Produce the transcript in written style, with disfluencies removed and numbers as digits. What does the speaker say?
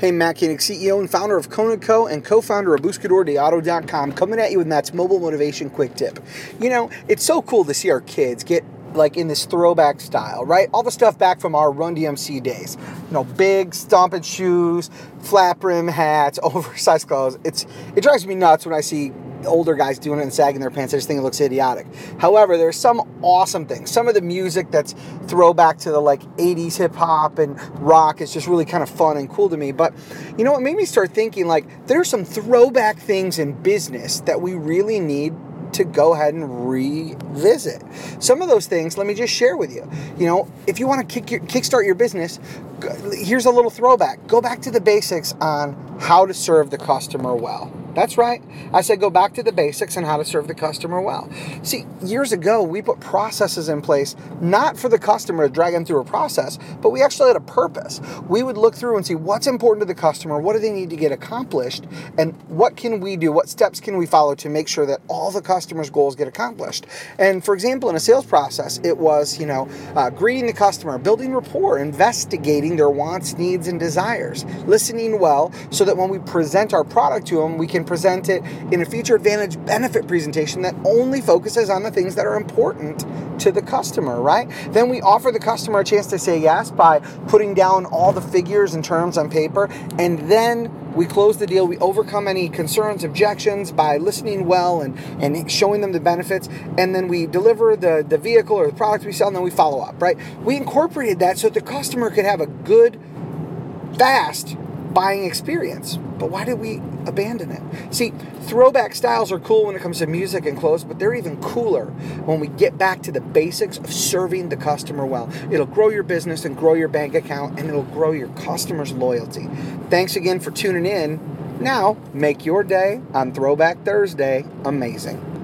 Hey, Matt Koenig, CEO and founder of KonaCo and co-founder of BuscadorDeAuto.com, coming at you with Matt's Mobile Motivation Quick Tip. You know, it's so cool to see our kids get like in this throwback style, right? All the stuff back from our Run DMC days. You know, big stomping shoes, flap rim hats, oversized clothes. It drives me nuts when I see older guys doing it and sagging their pants. I just think it looks idiotic. However, there's some awesome things. Some of the music that's throwback to the like 80s hip hop and rock is just really kind of fun and cool to me. But you know what made me start thinking, like, there are some throwback things in business that we really need to go ahead and revisit. Some of those things, let me just share with you. You know, if you want to kickstart your business, here's a little throwback. Go back to the basics on how to serve the customer well. That's right. I said go back to the basics on how to serve the customer well. See, years ago, we put processes in place, not for the customer to drag them through a process, but we actually had a purpose. We would look through and see what's important to the customer, what do they need to get accomplished, and what can we do, what steps can we follow to make sure that all the customer's goals get accomplished. And for example, in a sales process, it was, greeting the customer, building rapport, investigating their wants, needs, and desires, listening well so that when we present our product to them, we can present it in a feature advantage benefit presentation that only focuses on the things that are important to the customer, right? Then we offer the customer a chance to say yes by putting down all the figures and terms on paper, and then we close the deal. We overcome any concerns, objections by listening well and showing them the benefits, and then we deliver the vehicle or the product we sell, and then we follow up, right? We incorporated that so that the customer could have a good, fast buying experience. But why did we abandon it? See, throwback styles are cool when it comes to music and clothes, but they're even cooler when we get back to the basics of serving the customer well. It'll grow your business and grow your bank account, and it'll grow your customers' loyalty. Thanks again for tuning in. Now, make your day on Throwback Thursday amazing.